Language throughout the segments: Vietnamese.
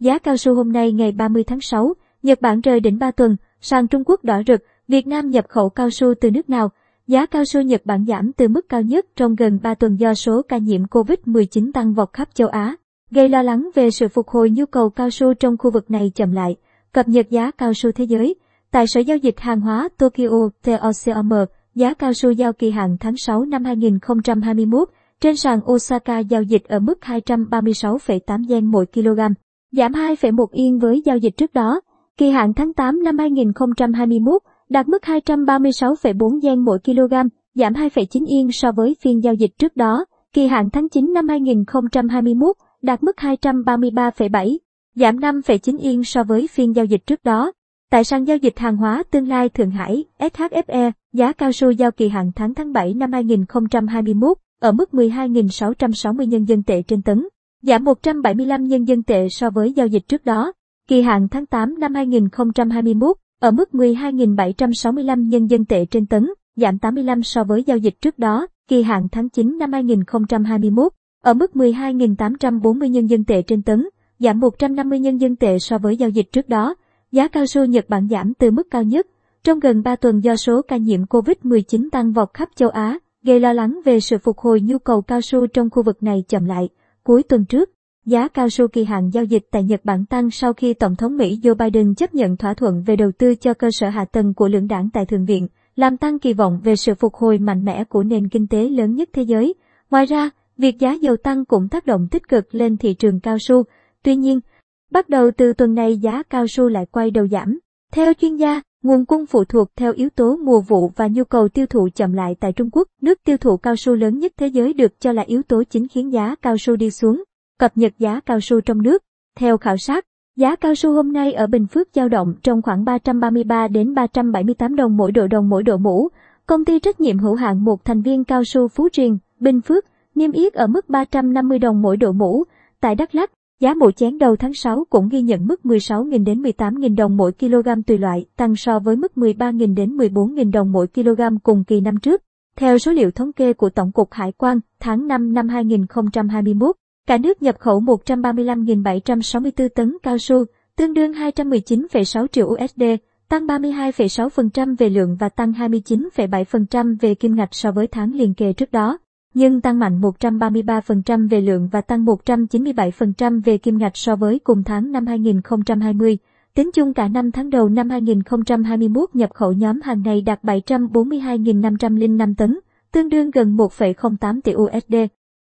Giá cao su hôm nay ngày 30 tháng 6, Nhật Bản rơi đỉnh 3 tuần, sàn Trung Quốc đỏ rực, Việt Nam nhập khẩu cao su từ nước nào? Giá cao su Nhật Bản giảm từ mức cao nhất trong gần 3 tuần do số ca nhiễm COVID-19 tăng vọt khắp châu Á, gây lo lắng về sự phục hồi nhu cầu cao su trong khu vực này chậm lại. Cập nhật giá cao su thế giới. Tại Sở Giao dịch Hàng hóa Tokyo-TOCM, giá cao su giao kỳ hạn tháng 6 năm 2021 trên sàn Osaka giao dịch ở mức 236,8 yen mỗi kg, giảm 2,1 yên với giao dịch trước đó. Kỳ hạn tháng 8 năm 2021 đạt mức 236,4 yen mỗi kg, giảm 2,9 yên so với phiên giao dịch trước đó. Kỳ hạn tháng 9 năm 2021 đạt mức 233,7, giảm 5,9 yên so với phiên giao dịch trước đó. Tại sàn giao dịch hàng hóa tương lai Thượng Hải, SHFE, giá cao su giao kỳ hạn tháng 7 năm 2021 ở mức 12.660 nhân dân tệ trên tấn, giảm 175 nhân dân tệ so với giao dịch trước đó. Kỳ hạn tháng 8 năm 2021 ở mức 12.765 nhân dân tệ trên tấn, giảm 85 so với giao dịch trước đó. Kỳ hạn tháng 9 năm 2021 ở mức 12.840 nhân dân tệ trên tấn, giảm 150 nhân dân tệ so với giao dịch trước đó. Giá cao su Nhật Bản giảm từ mức cao nhất trong gần 3 tuần do số ca nhiễm COVID-19 tăng vọt khắp châu Á, gây lo lắng về sự phục hồi nhu cầu cao su trong khu vực này chậm lại. Cuối tuần trước, giá cao su kỳ hạn giao dịch tại Nhật Bản tăng sau khi Tổng thống Mỹ Joe Biden chấp nhận thỏa thuận về đầu tư cho cơ sở hạ tầng của lưỡng đảng tại Thượng viện, làm tăng kỳ vọng về sự phục hồi mạnh mẽ của nền kinh tế lớn nhất thế giới. Ngoài ra, việc giá dầu tăng cũng tác động tích cực lên thị trường cao su. Tuy nhiên, bắt đầu từ tuần này giá cao su lại quay đầu giảm. Theo chuyên gia, nguồn cung phụ thuộc theo yếu tố mùa vụ và nhu cầu tiêu thụ chậm lại tại Trung Quốc, nước tiêu thụ cao su lớn nhất thế giới, được cho là yếu tố chính khiến giá cao su đi xuống. Cập nhật giá cao su trong nước. Theo khảo sát, giá cao su hôm nay ở Bình Phước dao động trong khoảng 333 đến 378 đồng mỗi độ mũ. Công ty trách nhiệm hữu hạn một thành viên cao su Phú Riềng, Bình Phước, niêm yết ở mức 350 đồng mỗi độ mũ. Tại Đắk Lắk, giá mũ chén đầu tháng 6 cũng ghi nhận mức 16.000 đến 18.000 đồng mỗi kg tùy loại, tăng so với mức 13.000 đến 14.000 đồng mỗi kg cùng kỳ năm trước. Theo số liệu thống kê của Tổng cục Hải quan, tháng 5 năm 2021, cả nước nhập khẩu 135.764 tấn cao su, tương đương 219,6 triệu USD, tăng 32,6% về lượng và tăng 29,7% về kim ngạch so với tháng liền kề trước đó, nhưng tăng mạnh 133% về lượng và tăng 197% về kim ngạch so với cùng tháng năm 2020. Tính chung cả 5 tháng đầu năm 2021, nhập khẩu nhóm hàng này đạt 742.505 tấn, tương đương gần 1,08 tỷ USD,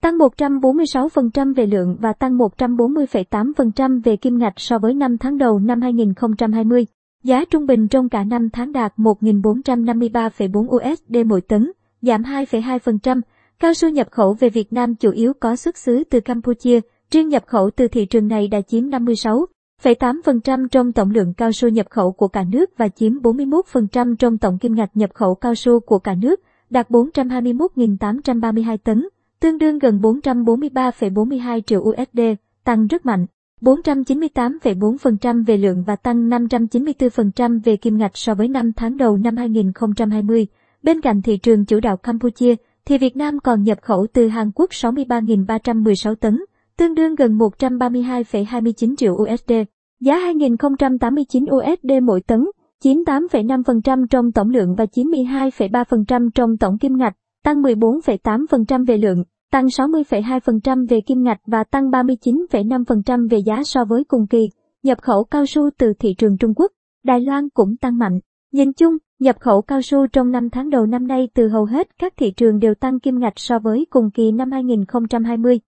tăng 146% về lượng và tăng 140,8% về kim ngạch so với 5 tháng đầu năm 2020. Giá trung bình trong cả 5 tháng đạt 1.453,4 USD mỗi tấn, giảm 2,2%. Cao su nhập khẩu về Việt Nam chủ yếu có xuất xứ từ Campuchia, riêng nhập khẩu từ thị trường này đã chiếm 56,8% trong tổng lượng cao su nhập khẩu của cả nước và chiếm 41% trong tổng kim ngạch nhập khẩu cao su của cả nước, đạt 421.832 tấn, tương đương gần 443,42 triệu USD, tăng rất mạnh, 498,4% về lượng và tăng 594% về kim ngạch so với 5 tháng đầu năm 2020. Bên cạnh thị trường chủ đạo Campuchia, thì Việt Nam còn nhập khẩu từ Hàn Quốc 63.316 tấn, tương đương gần 132,29 triệu USD, giá 2.089 USD mỗi tấn, chiếm 8,5% trong tổng lượng và 92,3% trong tổng kim ngạch, tăng 14,8% về lượng, tăng 60,2% về kim ngạch và tăng 39,5% về giá so với cùng kỳ. Nhập khẩu cao su từ thị trường Trung Quốc, Đài Loan cũng tăng mạnh. Nhìn chung, nhập khẩu cao su trong 5 tháng đầu năm nay từ hầu hết các thị trường đều tăng kim ngạch so với cùng kỳ năm 2020.